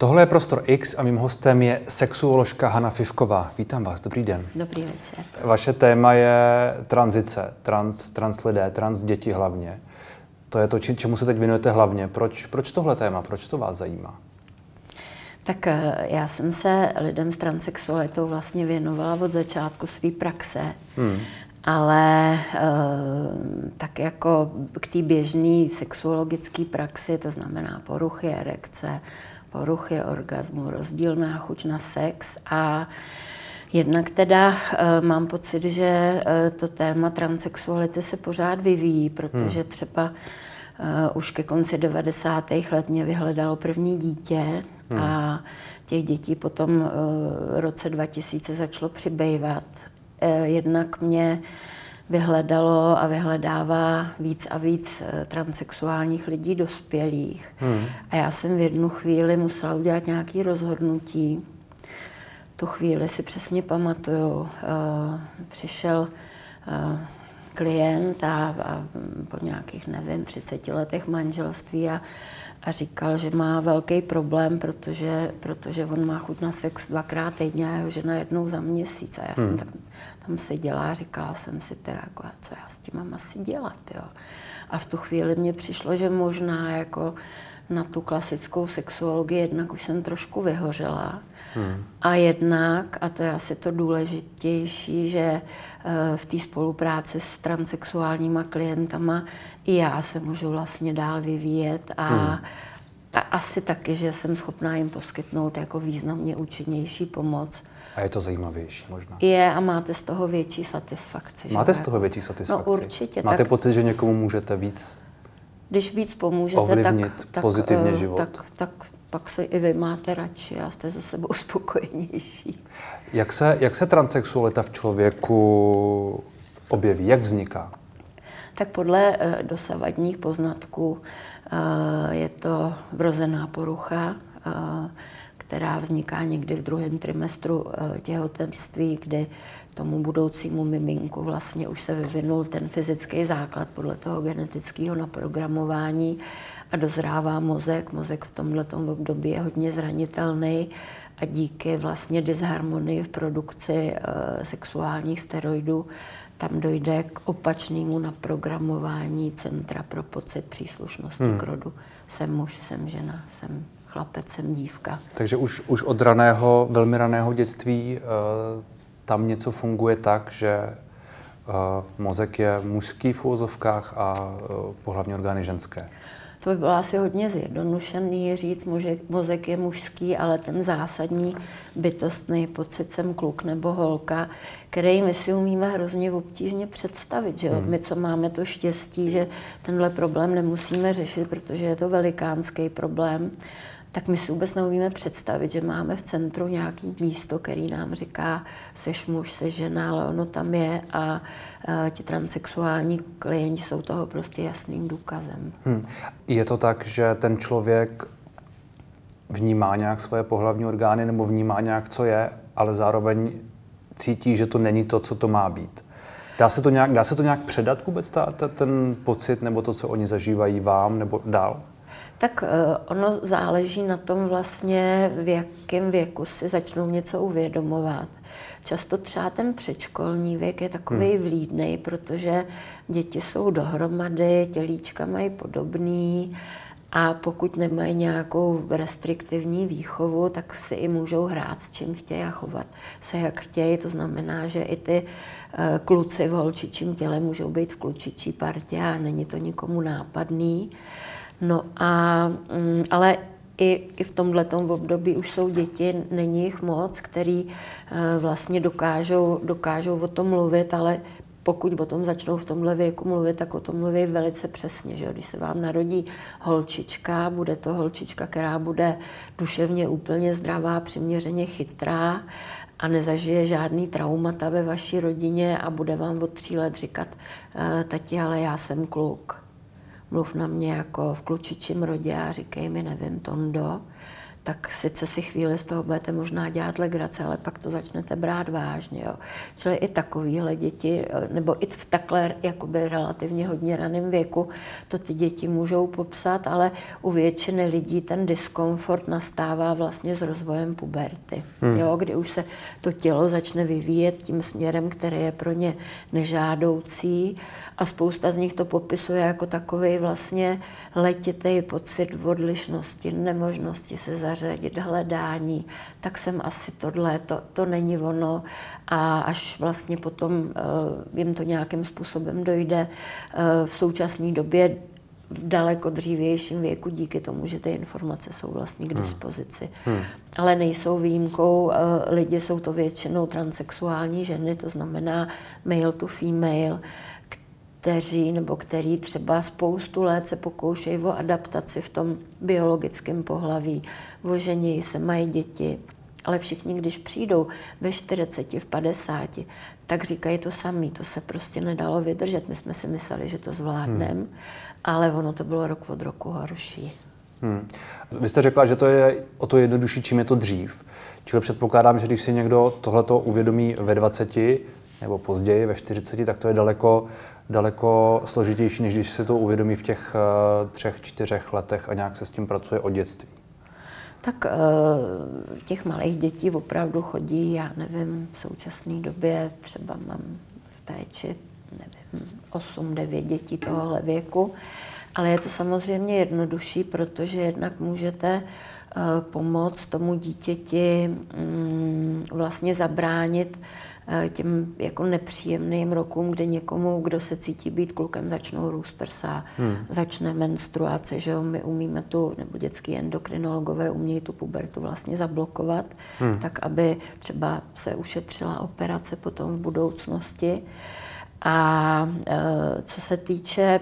Tohle je Prostor X a mým hostem je sexuoložka Hanna Fivková. Vítám vás, dobrý den. Dobrý večer. Vaše téma je tranzice, trans lidé, trans děti hlavně. To je to, čemu se teď věnujete hlavně. Proč tohle téma, proč to vás zajímá? Tak já jsem se lidem s transsexualitou vlastně věnovala od začátku své praxe. Ale tak jako k té běžné sexuologické praxi, to znamená poruchy erekce, poruchy orgazmu, rozdílná chuť na sex a jednak teda mám pocit, že to téma transsexuality se pořád vyvíjí, protože třeba už ke konci 90. let mě vyhledalo první dítě a těch dětí potom v roce 2000 začalo přibývat. Jednak mě vyhledalo a vyhledává víc a víc transsexuálních lidí dospělých. A já jsem v jednu chvíli musela udělat nějaké rozhodnutí. Tu chvíli si přesně pamatuju. Přišel klient a po nějakých, 30 letech manželství a říkal, že má velký problém, protože on má chuť na sex 2krát týdně a jeho žena jednou za měsíc. A já jsem tak tam seděla a říkala jsem si, jako, co já s tím mám asi dělat. Jo? A v tu chvíli mně přišlo, že možná jako na tu klasickou sexuologii jednak už jsem trošku vyhořela. A jednak, a to je asi to důležitější, že v té spolupráci s transsexuálníma klientama i já se můžu vlastně dál vyvíjet a asi taky, že jsem schopná jim poskytnout jako významně účinnější pomoc. A je to zajímavější možná. Je a máte z toho větší satisfakci. Máte z toho větší satisfakci? No určitě. Máte pocit, že někomu můžete víc? Když víc pomůžete, ovlivnit tak pozitivně život. Tak pak se i vy máte radši a jste za sebou spokojenější. Jak se transsexualita v člověku objeví? Jak vzniká? Tak podle dosavadních poznatků je to vrozená porucha, která vzniká někdy v druhém trimestru těhotenství, kdy tomu budoucímu miminku vlastně už se vyvinul ten fyzický základ podle toho genetického naprogramování a dozrává mozek. Mozek v tomhletom období je hodně zranitelný a díky vlastně disharmonii v produkci sexuálních steroidů tam dojde k opačnému naprogramování centra pro pocit příslušnosti k rodu. Jsem muž, jsem žena, jsem chlapec, jsem dívka. Takže už od velmi raného dětství tam něco funguje tak, že mozek je mužský v úvozovkách a pohlavní orgány ženské. To by bylo asi hodně zjednodušený říct, mozek je mužský, ale ten zásadní bytostný pocit jsem kluk nebo holka, který my si umíme hrozně obtížně představit. Že? My, co máme to štěstí, že tenhle problém nemusíme řešit, protože je to velikánský problém, tak my si vůbec neumíme představit, že máme v centru nějaké místo, který nám říká, seš muž, seš žena, ale ono tam je a ti transsexuální klienti jsou toho prostě jasným důkazem. Je to tak, že ten člověk vnímá nějak svoje pohlavní orgány nebo vnímá nějak, co je, ale zároveň cítí, že to není to, co to má být. Dá se to nějak předat vůbec ten pocit nebo to, co oni zažívají vám nebo dál? Tak ono záleží na tom vlastně, v jakém věku si začnou něco uvědomovat. Často třeba ten předškolní věk je takovej vlídnej, protože děti jsou dohromady, tělíčka mají podobný a pokud nemají nějakou restriktivní výchovu, tak si i můžou hrát s čím chtějí a chovat se jak chtějí. To znamená, že i ty kluci v holčičím těle můžou být v klučičí partě a není to nikomu nápadný. No ale i v tomhletom období už jsou děti, není jich moc, který vlastně dokážou o tom mluvit, ale pokud o tom začnou v tomhle věku mluvit, tak o tom mluví velice přesně. Že? Když se vám narodí holčička, bude to holčička, která bude duševně úplně zdravá, přiměřeně chytrá a nezažije žádný traumata ve vaší rodině a bude vám od 3 let říkat, tati, ale já jsem kluk. Mluv na mě jako v klučičím rodě a říkej mi, nevím, Tondo, tak sice si chvíli z toho budete možná dělat legrace, ale pak to začnete brát vážně. Jo. Čili i takovýhle děti, nebo i v takhle jakoby relativně hodně raném věku, to ty děti můžou popsat, ale u většiny lidí ten diskomfort nastává vlastně s rozvojem puberty, jo, kdy už se to tělo začne vyvíjet tím směrem, který je pro ně nežádoucí, a spousta z nich to popisuje jako takový vlastně letitej pocit odlišnosti, nemožnosti se zařadit, hledání, tak jsem asi tohle, to není ono, a až vlastně potom jim to nějakým způsobem dojde v současné době, v daleko dřívějším věku, díky tomu, že ty informace jsou vlastně k dispozici. Ale nejsou výjimkou lidi, jsou to většinou transsexuální ženy, to znamená male to female, který třeba spoustu let se pokoušejí o adaptaci v tom biologickém pohlaví, oženějí se, mají děti, ale všichni, když přijdou ve 40, v 50, tak říkají to samý, to se prostě nedalo vydržet. My jsme si mysleli, že to zvládneme, ale ono to bylo rok od roku horší. Vy jste řekla, že to je o to jednodušší, čím je to dřív. Čili předpokládám, že když si někdo tohleto uvědomí ve 20 nebo později ve 40, tak to je daleko složitější, než když se to uvědomí v těch 3-4 letech a nějak se s tím pracuje od dětství. Tak těch malých dětí opravdu chodí, já nevím, v současné době třeba mám v péči, nevím, 8-9 dětí tohohle věku, ale je to samozřejmě jednodušší, protože jednak můžete pomoct tomu dítěti vlastně zabránit těm jako nepříjemným rokům, kde někomu, kdo se cítí být klukem, začnou růst prsa, začne menstruace, že jo, my umíme tu, nebo dětský endokrinologové umějí tu pubertu vlastně zablokovat, tak aby třeba se ušetřila operace potom v budoucnosti. A co se týče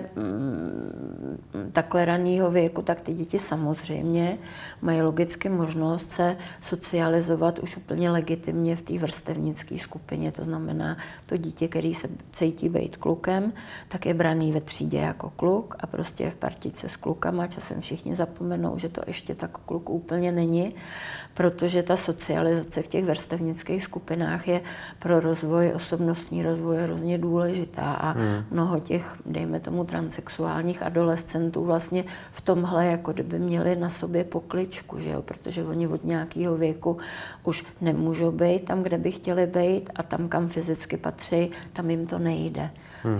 takhle raného věku, tak ty děti samozřejmě mají logicky možnost se socializovat už úplně legitimně v té vrstevnické skupině. To znamená, to dítě, který se cítí být klukem, tak je braný ve třídě jako kluk a prostě je v partice s klukama. Časem všichni zapomenou, že to ještě tak kluk úplně není, protože ta socializace v těch vrstevnických skupinách je pro rozvoj, osobnostní rozvoj hrozně důležitá. A mnoho těch, dejme tomu, transsexuálních adolescentů vlastně v tomhle jako kdyby měli na sobě pokličku, že jo? Protože oni od nějakého věku už nemůžou být tam, kde by chtěli být, a tam, kam fyzicky patří, tam jim to nejde.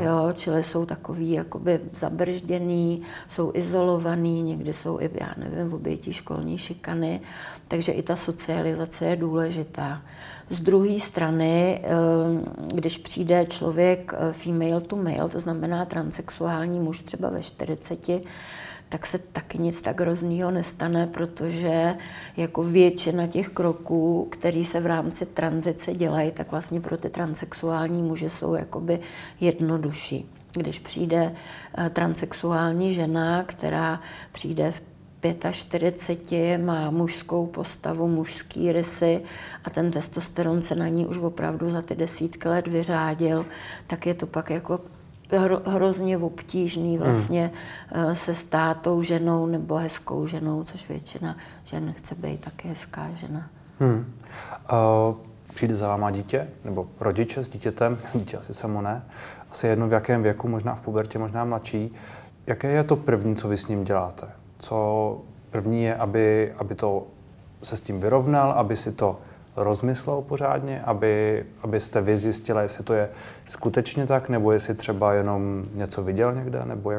Jo? Čili jsou takový jakoby zabržděný, jsou izolovaný, někdy jsou i, já nevím, v oběti školní šikany, takže i ta socializace je důležitá. Z druhé strany, když přijde člověk female to male, to znamená transsexuální muž třeba ve 40, tak se taky nic tak hroznýho nestane, protože jako většina těch kroků, které se v rámci tranzice dělají, tak vlastně pro ty transsexuální muže jsou jakoby jednodušší. Když přijde transsexuální žena, která přijde v 45, má mužskou postavu, mužský rysy a ten testosteron se na ní už opravdu za ty desítky let vyřádil, tak je to pak jako hrozně obtížný vlastně se stát tou ženou nebo hezkou ženou, což většina žen chce být taky hezká žena. Přijde za váma dítě nebo rodiče s dítětem, dítě asi samo ne, asi jedno v jakém věku, možná v pubertě, možná mladší. Jaké je to první, co vy s ním děláte? Co první je, aby to se s tím vyrovnal, aby si to rozmyslel pořádně, abyste vy zjistili, jestli to je skutečně tak, nebo jestli třeba jenom něco viděl někde, nebo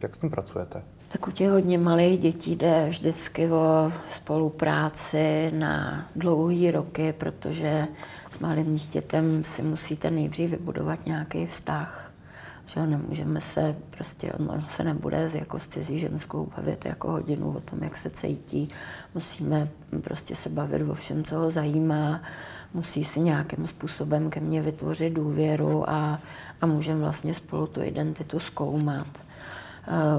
jak s tím pracujete? Tak u těch hodně malých dětí jde vždycky o spolupráci na dlouhý roky, protože s malým dítětem si musíte nejdřív vybudovat nějaký vztah. Že nemůžeme se prostě, ono se nebude jako s cizí ženskou bavit jako hodinu o tom, jak se cítí. Musíme prostě se bavit o všem, co ho zajímá. Musí si nějakým způsobem ke mně vytvořit důvěru a můžeme vlastně spolu tu identitu zkoumat.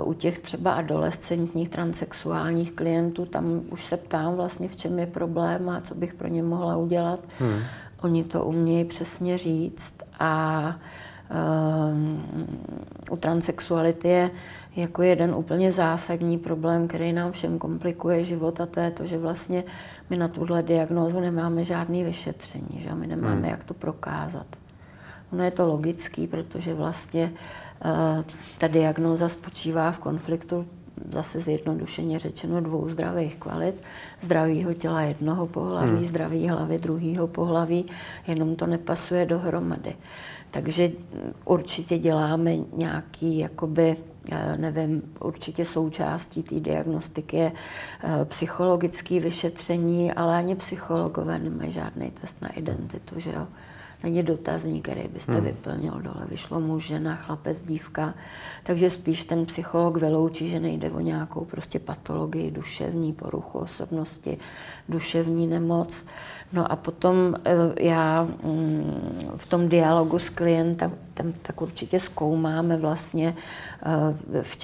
U těch třeba adolescentních transsexuálních klientů, tam už se ptám vlastně, v čem je problém a co bych pro ně mohla udělat. Oni to umějí přesně říct a u transsexuality je jako jeden úplně zásadní problém, který nám všem komplikuje život, a to je to, že vlastně my na tuhle diagnózu nemáme žádné vyšetření, že my nemáme jak to prokázat. Ono je to logický, protože vlastně ta diagnóza spočívá v konfliktu, zase zjednodušeně řečeno, dvou zdravých kvalit, zdravýho těla jednoho pohlaví, zdravý hlavy druhého pohlaví, jenom to nepasuje dohromady. Takže určitě děláme nějaký, jakoby, nevím, určitě součástí té diagnostiky je psychologické vyšetření, ale ani psychologové nemají žádný test na identitu, že jo. Není dotazník, který byste vyplnil dole. Vyšlo muž, žena, chlapec, dívka. Takže spíš ten psycholog vyloučí, že nejde o nějakou prostě patologii, duševní poruchu osobnosti, duševní nemoc. No a potom já v tom dialogu s klientem tak určitě zkoumáme vlastně, v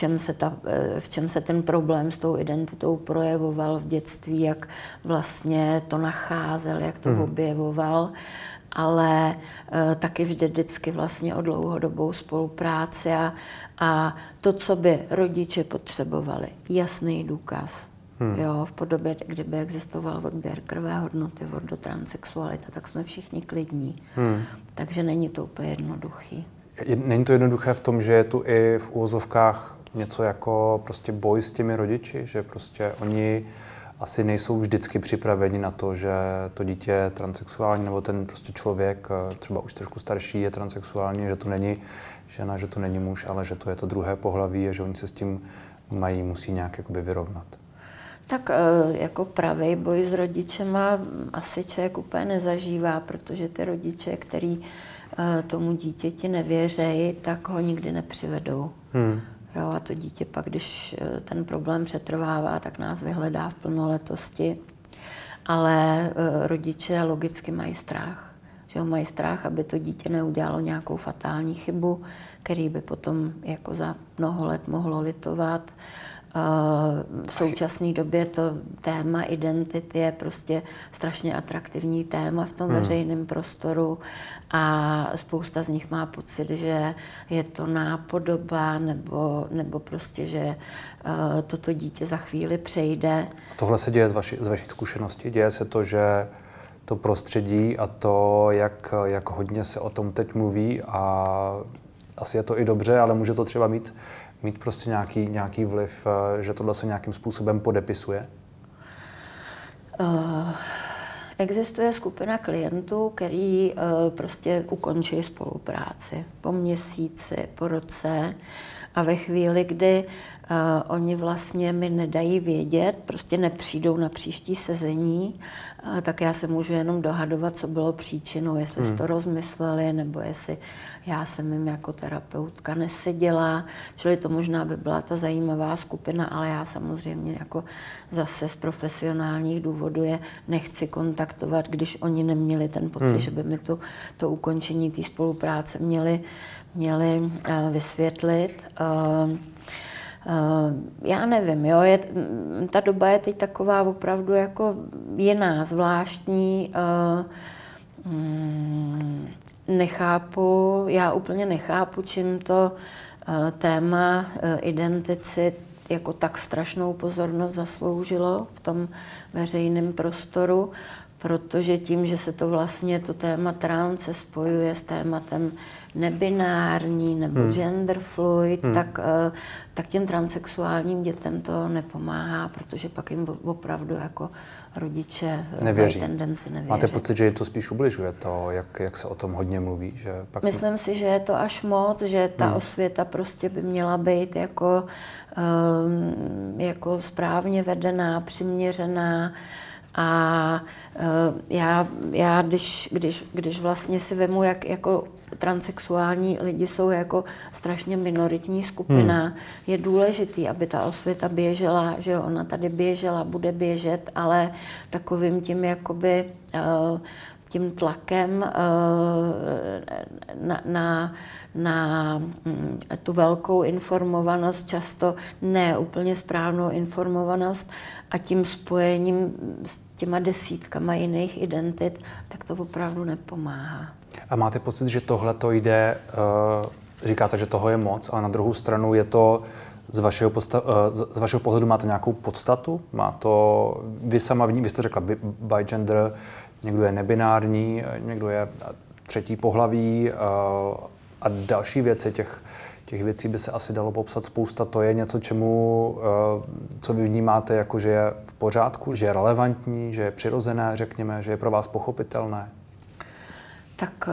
čem se ten problém s tou identitou projevoval v dětství, jak vlastně to nacházel, jak to objevoval. Ale taky vždycky vlastně o dlouhodobou spolupráci a to, co by rodiče potřebovali, jasný důkaz. Jo, v podobě, kdyby existoval odběr krve, hodnoty do transsexuality, tak jsme všichni klidní. Takže není to úplně jednoduchý. Není to jednoduché v tom, že je tu i v úvozovkách něco jako prostě boj s těmi rodiči, že prostě oni asi nejsou vždycky připraveni na to, že to dítě je transsexuální, nebo ten prostě člověk, třeba už trošku starší, je transsexuální, že to není žena, že to není muž, ale že to je to druhé pohlaví a že oni se s tím musí nějak jakoby vyrovnat. Tak jako pravý boj s rodičema asi člověk úplně nezažívá, protože ty rodiče, který tomu dítěti nevěřejí, tak ho nikdy nepřivedou. Jo, a to dítě pak, když ten problém přetrvává, tak nás vyhledá v plnoletosti. Ale rodiče logicky mají strach. Že mají strach, aby to dítě neudělalo nějakou fatální chybu, který by potom jako za mnoho let mohlo litovat. V současné době to téma identity je prostě strašně atraktivní téma v tom veřejném prostoru a spousta z nich má pocit, že je to nápodoba nebo prostě, že toto dítě za chvíli přejde. Tohle se děje z vaší zkušenosti? Děje se to, že to prostředí a to, jak hodně se o tom teď mluví, a asi je to i dobře, ale může to třeba mít prostě nějaký vliv, že tohle se nějakým způsobem podepisuje? Existuje skupina klientů, který prostě ukončí spolupráci po měsíci, po roce, a ve chvíli, kdy oni vlastně mi nedají vědět, prostě nepřijdou na příští sezení, tak já se můžu jenom dohadovat, co bylo příčinou, jestli si to rozmysleli, nebo jestli já jsem jim jako terapeutka neseděla. Čili to možná by byla ta zajímavá skupina, ale já samozřejmě jako zase z profesionálních důvodů je nechci kontaktovat, když oni neměli ten pocit, že by mi to ukončení té spolupráce měli vysvětlit. Já nevím, jo, ta doba je teď taková opravdu jako jiná, zvláštní. Já úplně nechápu, čím to téma identity jako tak strašnou pozornost zasloužilo v tom veřejném prostoru, protože tím, že se to vlastně, to téma trans se spojuje s tématem nebinární nebo gender fluid, tak těm transsexuálním dětem to nepomáhá, protože pak jim opravdu jako rodiče mají tendenci nevěřit. Máte pocit, že je to spíš ubližuje to, jak se o tom hodně mluví? Že pak... Myslím si, že je to až moc, že ta osvěta prostě by měla být jako správně vedená, přiměřená. A já když vlastně si vemu, jak jako transsexuální lidi jsou jako strašně minoritní skupina, je důležitý, aby ta osvěta běžela, že jo, ona tady běžela, bude běžet, ale takovým tím jakoby tím tlakem na tu velkou informovanost, často ne úplně správnou informovanost, a tím spojením s těma desítkama jiných identit, tak to opravdu nepomáhá. A máte pocit, že tohle to jde, říkáte, že toho je moc, ale na druhou stranu je to, z vašeho pohledu máte nějakou podstatu? Má to, vy sama, vy jste řekla by gender, někdo je nebinární, někdo je třetí pohlaví a další věci, těch věcí by se asi dalo popsat spousta. To je něco, čemu, co vy vnímáte, jako že je v pořádku, že je relevantní, že je přirozené, řekněme, že je pro vás pochopitelné? Tak,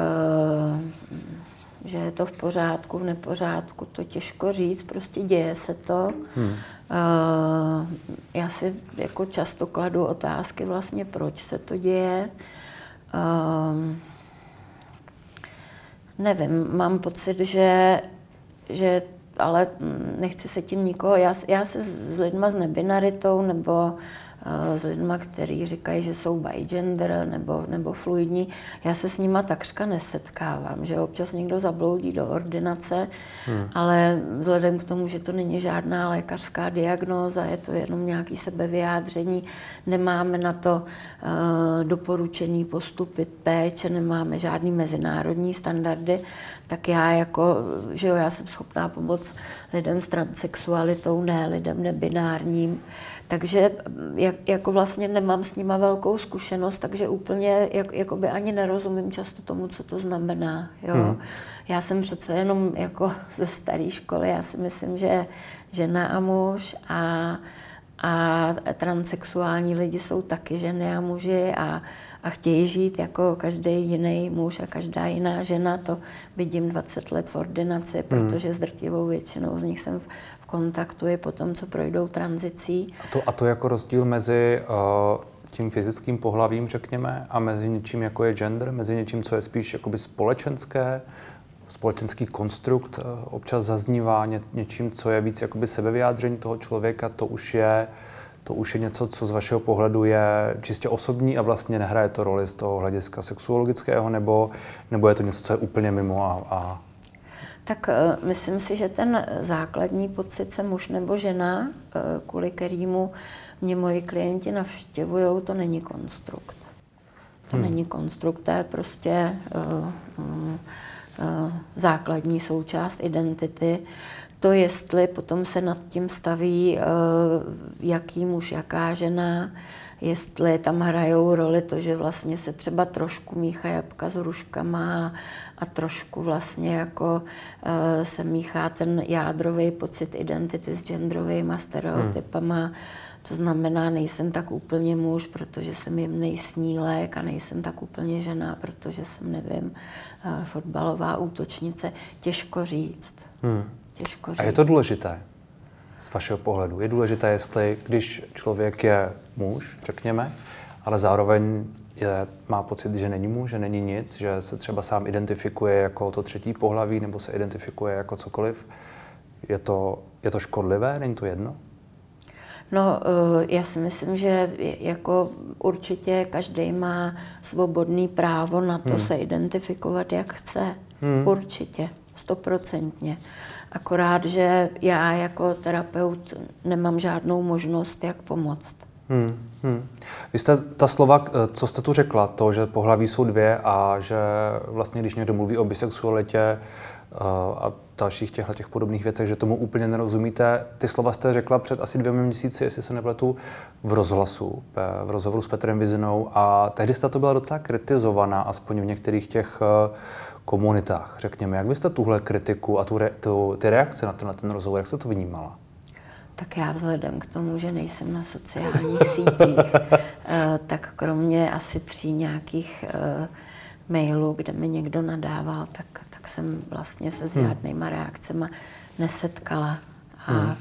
že je to v pořádku, v nepořádku, to těžko říct, prostě děje se to. Já si jako často kladu otázky vlastně, proč se to děje. Nevím, mám pocit, že ale nechci se tím nikoho, já se s lidma s nebinaritou nebo s lidma, kteří říkají, že jsou bigender nebo fluidní, já se s nima takřka nesetkávám, že občas někdo zabloudí do ordinace, ale vzhledem k tomu, že to není žádná lékařská diagnóza, je to jenom nějaké sebevyjádření, nemáme na to doporučený postupy péče, nemáme žádný mezinárodní standardy, tak já jako, že jo, já jsem schopná pomoct lidem s transsexualitou, ne lidem nebinárním, takže jako vlastně nemám s nima velkou zkušenost, takže úplně jakoby ani nerozumím často tomu, co to znamená. Jo. Já jsem přece jenom jako ze staré školy, já si myslím, že žena a muž a transsexuální lidi jsou taky ženy a muži a chtějí žít jako každý jiný muž a každá jiná žena. To vidím 20 let v ordinaci, protože s drtivou většinou z nich jsem v kontaktu i po tom, co projdou tranzicí. A to jako rozdíl mezi tím fyzickým pohlavím, řekněme, a mezi něčím, jako je gender, mezi něčím, co je spíš jakoby společenský konstrukt, občas zaznívá něčím, co je víc jakoby sebevyjádření toho člověka, to už je něco, co z vašeho pohledu je čistě osobní a vlastně nehraje to roli z toho hlediska sexuologického, nebo je to něco, co je úplně mimo a... Tak myslím si, že ten základní pocit se muž nebo žena, kvůli kterému mě moji klienti navštěvují, to není konstrukt. To není konstrukt, to je prostě základní součást identity. To, jestli potom se nad tím staví, jaký muž, jaká žena, jestli tam hrajou roli to, že vlastně se třeba trošku míchá jabka s hruškama a trošku vlastně jako se míchá ten jádrový pocit identity s genderovýma stereotypama. To znamená, nejsem tak úplně muž, protože jsem jemnej snílek a nejsem tak úplně žena, protože jsem, nevím, fotbalová útočnice. Těžko říct. Těžko říct. A je to důležité z vašeho pohledu? Je důležité, jestli když člověk je muž, řekněme, ale zároveň má pocit, že není muž, že není nic, že se třeba sám identifikuje jako to třetí pohlaví nebo se identifikuje jako cokoliv. Je to škodlivé? Není to jedno? No, já si myslím, že jako určitě každý má svobodný právo na to se identifikovat, jak chce. Určitě, 100%. Akorát, že já jako terapeut nemám žádnou možnost, jak pomoct. Vy jste ta slova, co jste tu řekla, to, že pohlaví jsou dvě a že vlastně, když někdo mluví o bisexualitě a dalších těch podobných věcech, že tomu úplně nerozumíte. Ty slova jste řekla před asi 2 měsíci, jestli se nepletu, v rozhlasu, v rozhovoru s Petrem Vizinou a tehdy jste to byla docela kritizovaná, aspoň v některých těch komunitách, řekněme. Jak byste tuhle kritiku a ty reakce na ten rozhovor, jak jste to vnímala? Tak já vzhledem k tomu, že nejsem na sociálních sítích, tak kromě asi 3 nějakých mailů, kde mi někdo nadával, tak jsem vlastně se s žádnýma reakcema nesetkala. A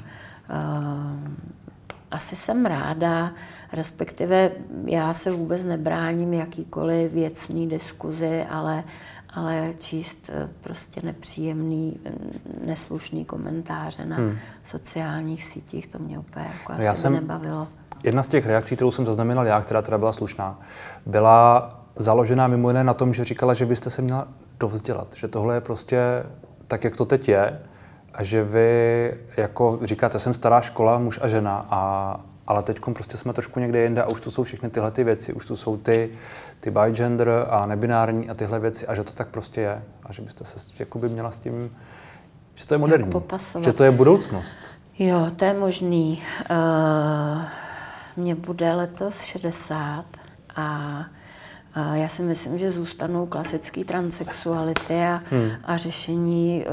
asi jsem ráda, respektive já se vůbec nebráním jakýkoliv věcný diskuzi, ale číst prostě nepříjemný, neslušný komentáře na sociálních sítích, to mě úplně jako asi nebavilo. Jedna z těch reakcí, kterou jsem zaznamenal já, která teda byla slušná, byla založená mimo jiné na tom, že říkala, že byste se měla dovzdělat, že tohle je prostě tak, jak to teď je a že vy, jako říkáte, jsem stará škola, muž a žena a Ale teď prostě jsme trošku někde jinde a už tu jsou všechny tyhle ty věci, už tu jsou ty bigender a nebinární a tyhle věci a že to tak prostě je a že byste se jakoby měla s tím, že to je moderní, že to je budoucnost. Jo, to je možný. Mně bude letos 60 a já si myslím, že zůstanou klasické transsexuality a řešení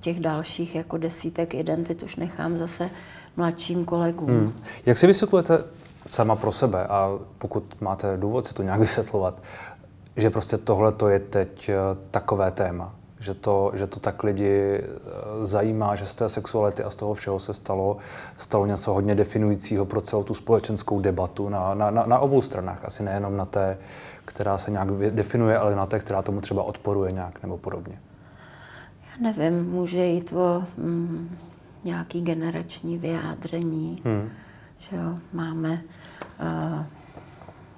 těch dalších jako desítek identit už nechám zase mladším kolegům. Jak si vysvětlujete sama pro sebe, a pokud máte důvod si to nějak vysvětlovat, že prostě tohle to je teď takové téma, že to tak lidi zajímá, že z té sexuality a z toho všeho se stalo něco hodně definujícího pro celou tu společenskou debatu na obou stranách, asi nejenom na té, která se nějak definuje, ale na té, která tomu třeba odporuje nějak nebo podobně. Já nevím, může jít o nějaký generační vyjádření, že jo, máme,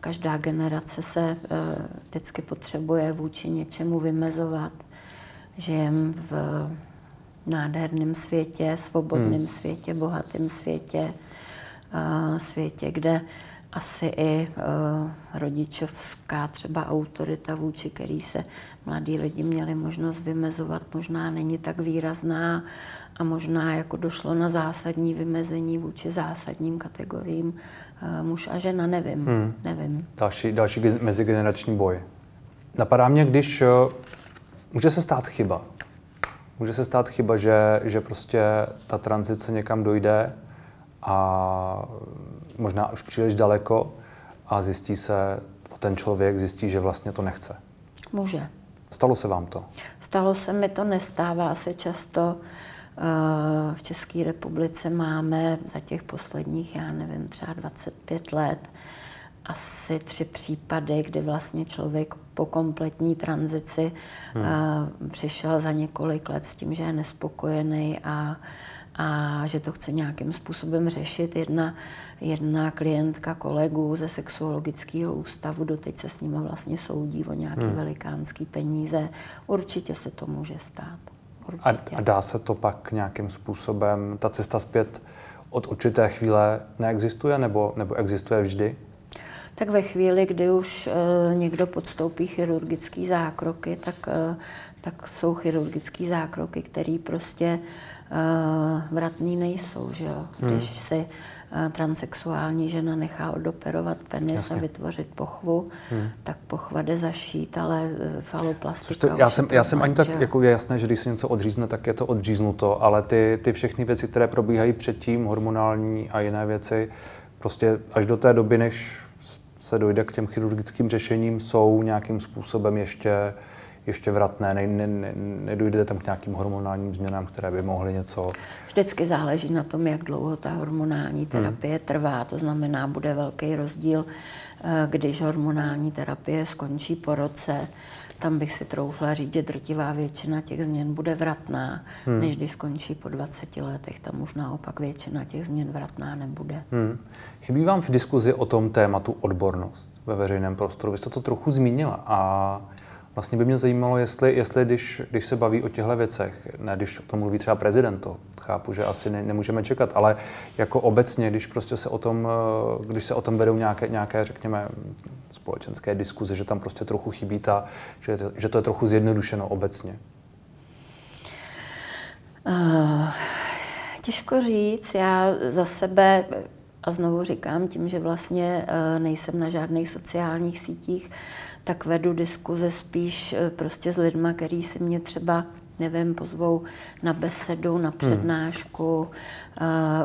každá generace se vždycky potřebuje vůči něčemu vymezovat. Žijem v nádherném světě, svobodném světě, bohatém světě, světě, kde asi i rodičovská třeba autorita, vůči který se mladí lidi měli možnost vymezovat, možná není tak výrazná a možná jako došlo na zásadní vymezení vůči zásadním kategoriím muž a žena, nevím. Nevím. Další mezigenerační boj. Napadá mě, když může se stát chyba, že prostě ta tranzice někam dojde a možná už příliš daleko a ten člověk zjistí, že vlastně to nechce. Může. Stalo se vám to? Stalo se mi to, nestává se často. V České republice máme za těch posledních, já nevím, třeba 25 let asi 3 případy, kdy vlastně člověk po kompletní tranzici přišel za několik let s tím, že je nespokojený a že to chce nějakým způsobem řešit. Jedna klientka kolegů ze sexuologického ústavu, doteď se s nima vlastně soudí o nějaké velikánské peníze. Určitě se to může stát. Určitě. A dá se to pak nějakým způsobem, ta cesta zpět od určité chvíle neexistuje nebo existuje vždy? Tak ve chvíli, kdy už někdo podstoupí chirurgické zákroky, tak jsou chirurgické zákroky, které prostě vratný nejsou, že jo? Když si transsexuální žena nechá odoperovat penis, jasně, a vytvořit pochvu, tak pochva jde zašít, ale faloplastika... Já jsem ani tak, jako je jasné, že když se něco odřízne, tak je to odříznuto, ale ty všechny věci, které probíhají předtím, hormonální a jiné věci, prostě až do té doby, než se dojde k těm chirurgickým řešením, jsou nějakým způsobem ještě vratné, nedojde tam k nějakým hormonálním změnám, které by mohly něco... Vždycky záleží na tom, jak dlouho ta hormonální terapie trvá, to znamená, bude velký rozdíl, když hormonální terapie skončí po roce, tam bych si troufla říct, že drtivá většina těch změn bude vratná, než když skončí po 20 letech, tam už naopak většina těch změn vratná nebude. Chybí vám v diskuzi o tom tématu odbornost ve veřejném prostoru? Vy jste to trochu zmínila a vlastně by mě zajímalo, jestli když se baví o těchto věcech, ne když o tom mluví třeba prezident, to chápu, že asi nemůžeme čekat, ale jako obecně, když prostě se o tom vedou nějaké, řekněme, společenské diskuze, že tam prostě trochu chybí že to je trochu zjednodušeno obecně. Těžko říct, já za sebe... A znovu říkám, tím, že vlastně nejsem na žádných sociálních sítích, tak vedu diskuze spíš prostě s lidma, který si mě třeba, nevím, pozvou na besedu, na přednášku.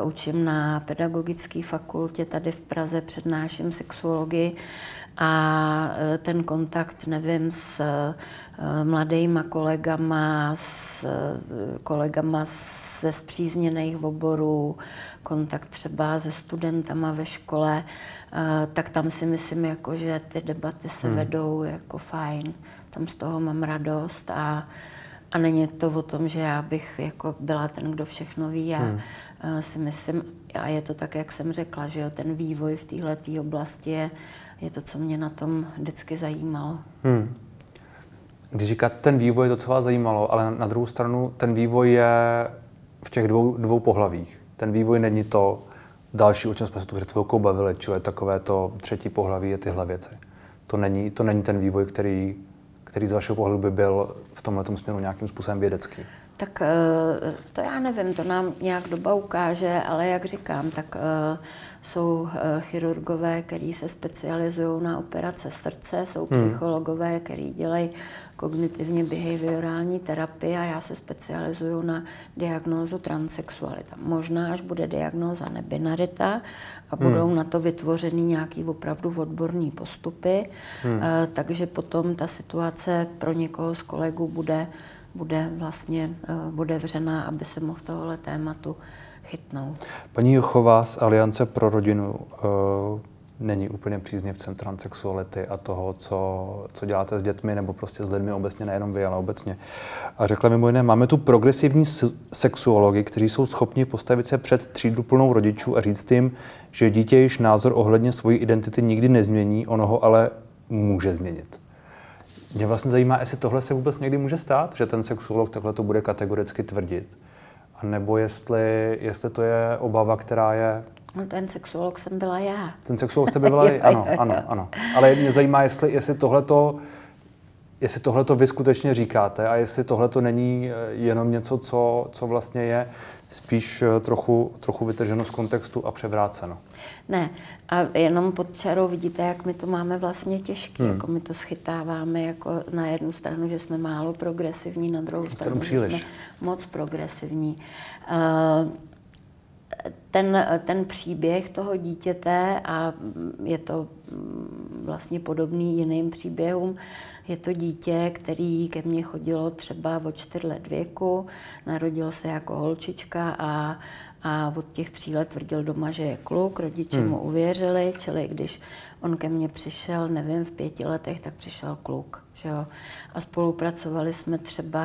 Učím na pedagogické fakultě tady v Praze, přednáším sexuologii a ten kontakt, nevím, s mladýma kolegama, s kolegama ze spřízněných oborů, kontakt třeba se studentama ve škole, tak tam si myslím, jako, že ty debaty se vedou jako fajn. Tam z toho mám radost a není to o tom, že já bych jako byla ten, kdo všechno ví. Já si myslím, a je to tak, jak jsem řekla, že jo, ten vývoj v této oblasti je to, co mě na tom vždycky zajímalo. Když říkáte, ten vývoj je to, co vás zajímalo, ale na druhou stranu ten vývoj je v těch dvou pohlavích. Ten vývoj není to, Další, o čem jsme se tu před chvilkou bavili, čili takové to třetí pohlaví je tyhle věci. To není ten vývoj, který z vašeho pohledu by byl v tomhletom směru nějakým způsobem vědecký. Tak to já nevím, to nám nějak doba ukáže, ale jak říkám, tak jsou chirurgové, kteří se specializují na operace srdce, jsou psychologové, kteří dělají kognitivně behaviorální terapii a já se specializuju na diagnózu transsexualita. Možná, až bude diagnóza nebinarita a budou na to vytvořeny nějaký opravdu odborný postupy, takže potom ta situace pro někoho z kolegů bude vřená, aby se mohl tohohle tématu chytnout. Paní Jochová z Aliance pro rodinu není úplně příznivcem transsexuality a toho, co děláte s dětmi, nebo prostě s lidmi obecně, nejenom vy, ale obecně. A řekla mimo jiné, máme tu progresivní sexuology, kteří jsou schopni postavit se před třídu plnou rodičů a říct jim, že dítě již názor ohledně svojí identity nikdy nezmění, ono ho ale může změnit. Mě vlastně zajímá, jestli tohle se vůbec někdy může stát, že ten sexuolog takhle to bude kategoricky tvrdit. A nebo jestli to je obava, která je... Ten sexuolog jsem byla já. Ten sexuolog jsem byla já, ano. Ale mě zajímá, jestli tohleto vy skutečně říkáte a jestli tohleto není jenom něco, co vlastně je spíš trochu vytrženo z kontextu a převráceno. Ne, a jenom pod čarou vidíte, jak my to máme vlastně těžké, jako my to schytáváme jako na jednu stranu, že jsme málo progresivní, na druhou stranu, že jsme moc progresivní. Ten příběh toho dítěte, a je to vlastně podobný jiným příběhům, je to dítě, který ke mně chodilo třeba od 4 let věku, narodil se jako holčička a od těch 3 let tvrdil doma, že je kluk, rodiče mu uvěřili, čili když on ke mně přišel, nevím, v 5 letech, tak přišel kluk, že jo. A spolupracovali jsme třeba,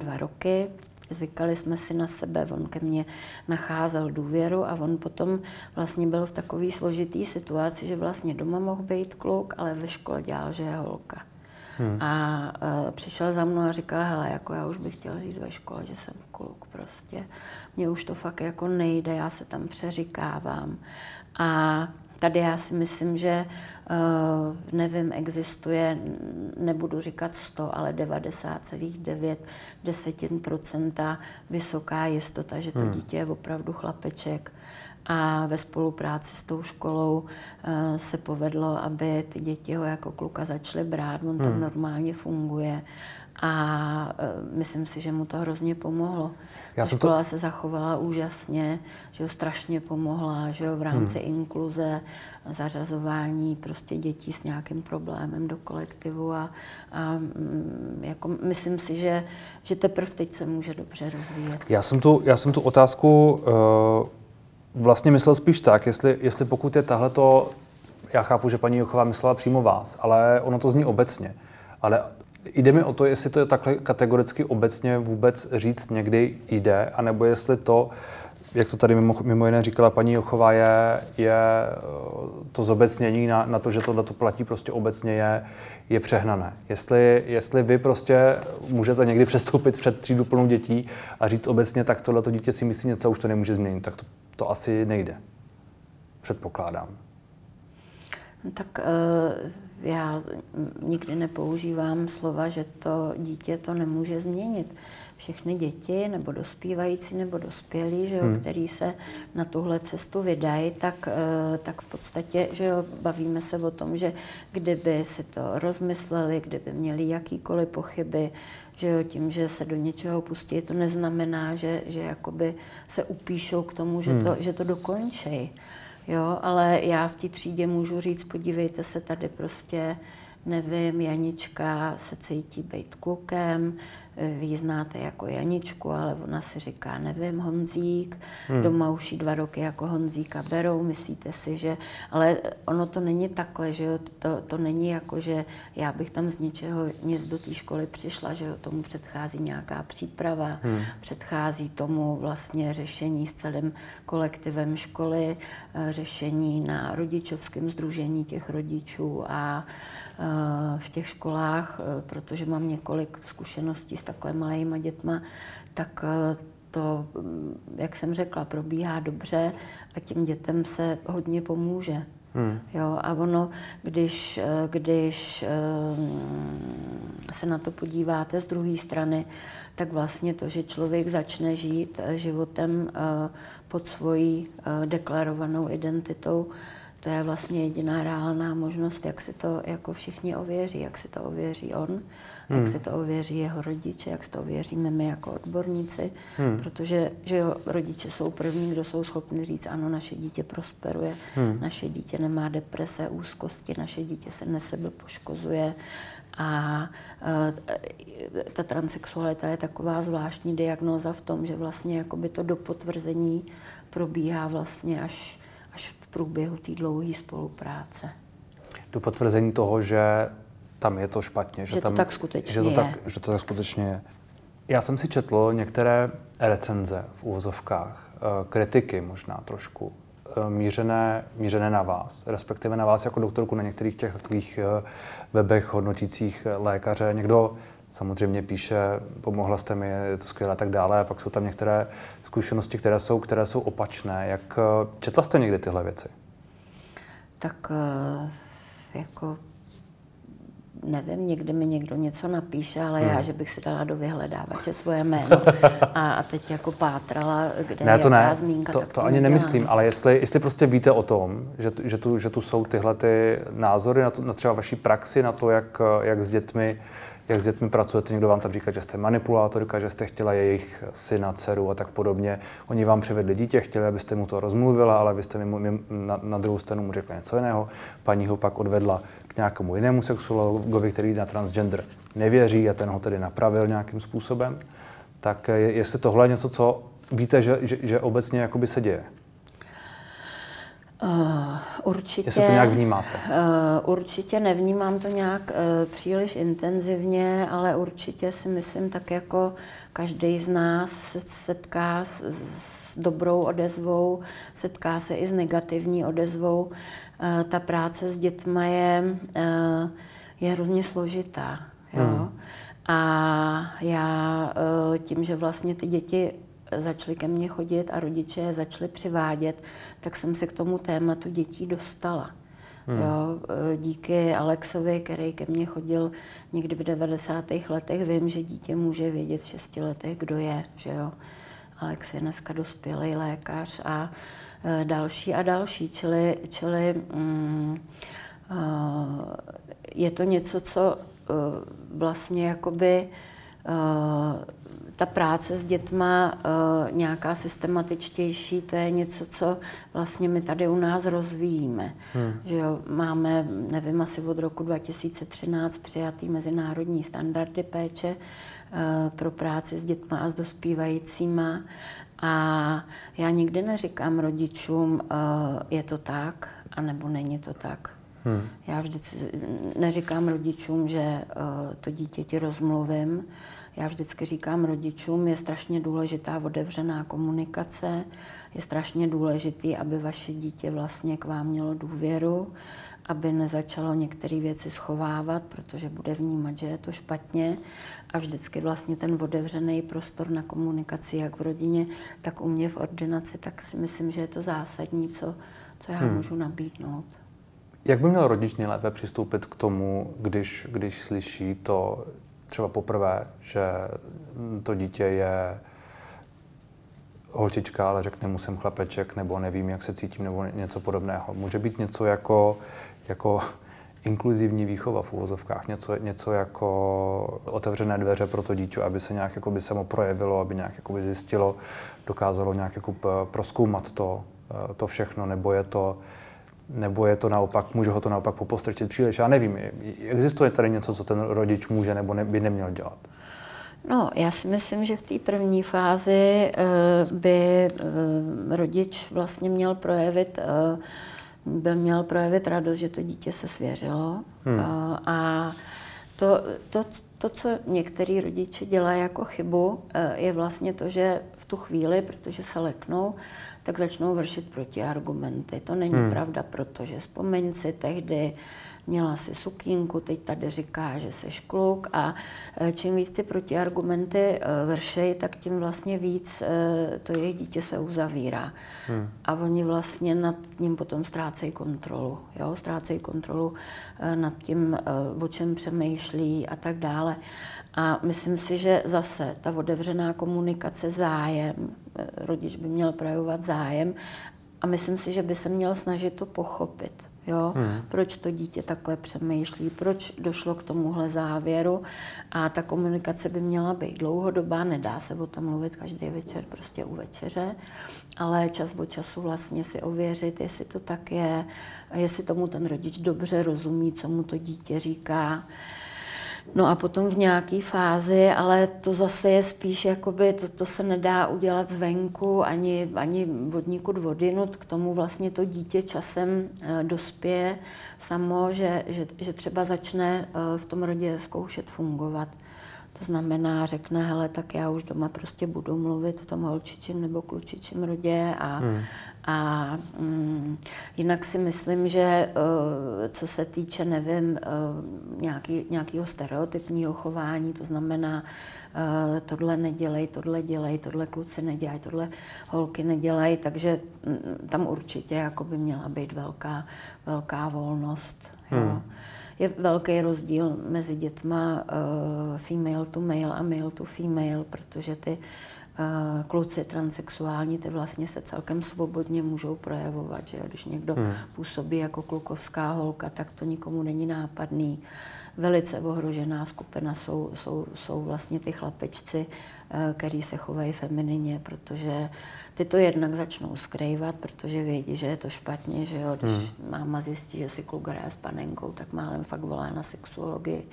2 roky. Zvykali jsme si na sebe, on ke mně nacházel důvěru a on potom vlastně byl v takový složitý situaci, že vlastně doma mohl být kluk, ale ve škole dělal, že je holka. A přišel za mnou a říkal, hele, jako já už bych chtěl říct ve škole, že jsem kluk prostě. Mně už to fakt jako nejde, já se tam přeříkávám. A tady já si myslím, že existuje, nebudu říkat 100, ale 90,9% vysoká jistota, že to dítě je opravdu chlapeček. A ve spolupráci s tou školou se povedlo, aby ty děti ho jako kluka začaly brát, on tam normálně funguje. A myslím si, že mu to hrozně pomohlo. Škola se zachovala úžasně, že ho strašně pomohla, že jo, v rámci inkluze, zařazování prostě dětí s nějakým problémem do kolektivu a myslím si, že teprve teď se může dobře rozvíjet. Já jsem tu otázku vlastně myslel spíš tak, jestli pokud je tahleto, já chápu, že paní Jochová myslela přímo vás, ale ono to zní obecně, ale jde mi o to, jestli to je takhle kategoricky obecně vůbec říct někdy jde, anebo jestli to, jak to tady mimo jiné říkala paní Jochová, je to zobecnění na to, že tohle to platí prostě obecně, je přehnané. Jestli vy prostě můžete někdy přestoupit před třídu plnou dětí a říct obecně, tak tohleto dítě si myslí něco, už to nemůže změnit, tak to asi nejde. Předpokládám. Tak já nikdy nepoužívám slova, že to dítě to nemůže změnit. Všechny děti, nebo dospívající, nebo dospělí, že jo, který se na tuhle cestu vydají, tak v podstatě, že jo, bavíme se o tom, že kdyby si to rozmysleli, kdyby měli jakýkoliv pochyby, že jo, tím, že se do něčeho pustí, to neznamená, že jakoby se upíšou k tomu, že to dokončí. Jo, ale já v té třídě můžu říct, podívejte se, tady prostě, nevím, Janička se cítí být klukem, vy ji znáte jako Janičku, ale ona si říká, nevím, Honzík, doma už jí 2 roky jako Honzíka berou, myslíte si, že... Ale ono to není takhle, že jo, to není jako, že já bych tam z ničeho nic do té školy přišla, že jo, tomu předchází nějaká příprava, předchází tomu vlastně řešení s celým kolektivem školy, řešení na rodičovském sdružení těch rodičů a v těch školách, protože mám několik zkušeností s takhle malejma dětma, tak to, jak jsem řekla, probíhá dobře a těm dětem se hodně pomůže. Jo, a ono, když se na to podíváte z druhé strany, tak vlastně to, že člověk začne žít životem pod svojí deklarovanou identitou, to je vlastně jediná reálná možnost, jak si to jako všichni ověří, jak si to ověří on, jak si to ověří jeho rodiče, jak si to ověříme my jako odborníci, protože že jo, rodiče jsou první, kdo jsou schopni říct, ano, naše dítě prosperuje, naše dítě nemá deprese, úzkosti, naše dítě se nesebepoškozuje. A ta transsexualita je taková zvláštní diagnóza v tom, že vlastně jakoby to dopotvrzení probíhá vlastně až v průběhu té dlouhé spolupráce. Do potvrzení toho, že tam je to špatně. Že tam, to tak skutečně je. Že to tak skutečně je. Já jsem si četl některé recenze v uvozovkách, kritiky možná trošku, mířené na vás, respektive na vás jako doktorku na některých těch takových webech hodnotících lékaře. Někdo samozřejmě píše, pomohla jste mi, je to skvělé a tak dále. A pak jsou tam některé zkušenosti, které jsou opačné. Jak četla jste někdy tyhle věci? Tak jako nevím, někdy mi někdo něco napíše, ale já, že bych si dala do vyhledávače svoje jméno a teď jako pátrala, kde je jaká zmínka. To ani nemyslím, ale jestli prostě víte o tom, že tu jsou tyhle ty názory na třeba vaší praxi, na to, jak s dětmi pracujete, někdo vám tam říká, že jste manipulátorka, že jste chtěla jejich syna, dceru a tak podobně. Oni vám přivedli dítě, chtěli, abyste mu to rozmluvila, ale vy jste na druhou stranu mu řekla něco jiného. Paní ho pak odvedla k nějakému jinému sexuologovi, který na transgender nevěří a ten ho tedy napravil nějakým způsobem. Tak jestli tohle je něco, co víte, že obecně jakoby se děje? Určitě. Jestli to nějak vnímáte? Určitě nevnímám to nějak příliš intenzivně, ale určitě si myslím, tak jako každý z nás se setká s dobrou odezvou, setká se i s negativní odezvou. Ta práce s dětma je hrozně složitá. Jo? A já tím, že vlastně ty děti začaly ke mně chodit a rodiče je začali přivádět, tak jsem se k tomu tématu dětí dostala. Jo, díky Alexovi, který ke mně chodil někdy v 90. letech, vím, že dítě může vědět v 6 letech, kdo je. Že jo. Alex je dneska dospělý lékař a další a další. Čili je to něco, co vlastně jakoby ta práce s dětma nějaká systematičtější, to je něco, co vlastně my tady u nás rozvíjíme. Že jo, máme, nevím, asi od roku 2013 přijatý mezinárodní standardy péče pro práci s dětma a s dospívajícíma. A já nikdy neříkám rodičům, je to tak, anebo není to tak. Já vždycky neříkám rodičům, že to dítěti rozmluvím. Já vždycky říkám rodičům, je strašně důležitá otevřená komunikace, je strašně důležitý, aby vaše dítě vlastně k vám mělo důvěru, aby nezačalo některé věci schovávat, protože bude vnímat, že je to špatně. A vždycky vlastně ten otevřený prostor na komunikaci, jak v rodině, tak u mě v ordinaci, tak si myslím, že je to zásadní, co já můžu nabídnout. Jak by měl rodič nejlépe přistoupit k tomu, když slyší to třeba poprvé, že to dítě je holčička, ale řekne mu jsem chlapeček, nebo nevím, jak se cítím, nebo něco podobného? Může být něco jako inkluzivní výchova v uvozovkách, něco jako otevřené dveře pro to dítě, aby se nějak jakoby samo projevilo, aby nějak jakoby zjistilo, dokázalo nějak jako prozkoumat to všechno, nebo je to naopak, může ho to naopak popostrčit příliš. Já nevím, existuje tady něco, co ten rodič může nebo by neměl dělat? No, já si myslím, že v té první fázi by rodič vlastně měl projevit radost, že to dítě se svěřilo. A to, co některý rodiče dělají jako chybu, je vlastně to, že v tu chvíli, protože se leknou, tak začnou vršit protiargumenty. To není pravda, protože vzpomeň si, tehdy měla si sukínku, teď tady říká, že seš kluk, a čím víc ty protiargumenty vršejí, tak tím vlastně víc to jejich dítě se uzavírá. A oni vlastně nad ním potom ztrácejí kontrolu. Jo? Ztrácejí kontrolu nad tím, o čem přemýšlí a tak dále. A myslím si, že zase ta otevřená komunikace, zájem, rodič by měl projevovat zájem a myslím si, že by se měl snažit to pochopit. Jo? Proč to dítě takhle přemýšlí, proč došlo k tomuhle závěru, a ta komunikace by měla být dlouhodobá, nedá se o tom mluvit každý večer prostě u večeře, ale čas od času vlastně si ověřit, jestli to tak je, jestli tomu ten rodič dobře rozumí, co mu to dítě říká. No a potom v nějaké fázi, ale to zase je spíš, jakoby, to se nedá udělat zvenku, ani od nikud vody, no k tomu vlastně to dítě časem dospěje samo, že třeba začne v tom rodě zkoušet fungovat. To znamená, řekne, hele, tak já už doma prostě budu mluvit v tom holčičím nebo klučičím rodě a jinak si myslím, že co se týče, nevím, nějakého stereotypního chování, to znamená, tohle nedělej, tohle dělej, tohle kluci nedělají, tohle holky nedělají, takže tam určitě jako by měla být velká volnost. Jo. Je velký rozdíl mezi dětma female to male a male to female, protože ty kluci transsexuální, ty vlastně se celkem svobodně můžou projevovat, že jo? Když někdo působí jako klukovská holka, tak to nikomu není nápadný. Velice ohrožená skupina jsou vlastně ty chlapečci, který se chovají feminině, protože ty to jednak začnou skrývat, protože vědí, že je to špatně, že jo? Když máma zjistí, že si kluk hraje s panenkou, tak málem fakt volá na sexuologii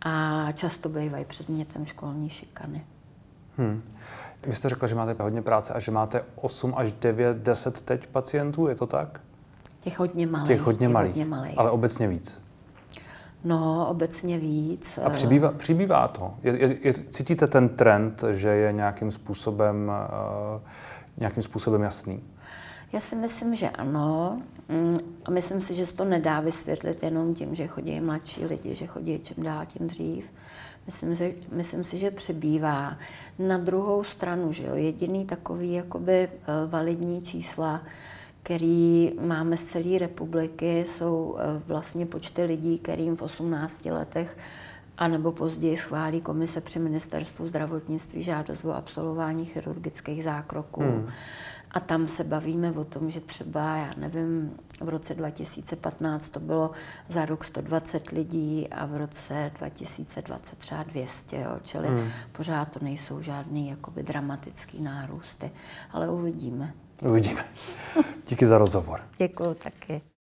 a často bývají předmětem školní šikany. Vy jste řekla, že máte hodně práce a že máte 8 až 9, 10 teď pacientů, je to tak? Těch hodně malých. Ale obecně víc. No, obecně víc. A přibývá to? Cítíte ten trend, že je nějakým způsobem jasný? Já si myslím, že ano. A myslím si, že se to nedá vysvětlit jenom tím, že chodí mladší lidi, že chodí čím dál tím dřív. Myslím si, že přibývá. Na druhou stranu, že jo, jediný takový jakoby validní čísla, který máme z celé republiky, jsou vlastně počty lidí, kterým v 18 letech anebo později schválí komise při ministerstvu zdravotnictví žádost o absolvování chirurgických zákroků. A tam se bavíme o tom, že třeba, já nevím, v roce 2015 to bylo za rok 120 lidí a v roce 2020 třeba 200, jo? Čili pořád to nejsou žádný jakoby dramatický nárůsty, ale uvidíme. Díky za rozhovor. Děkuju taky.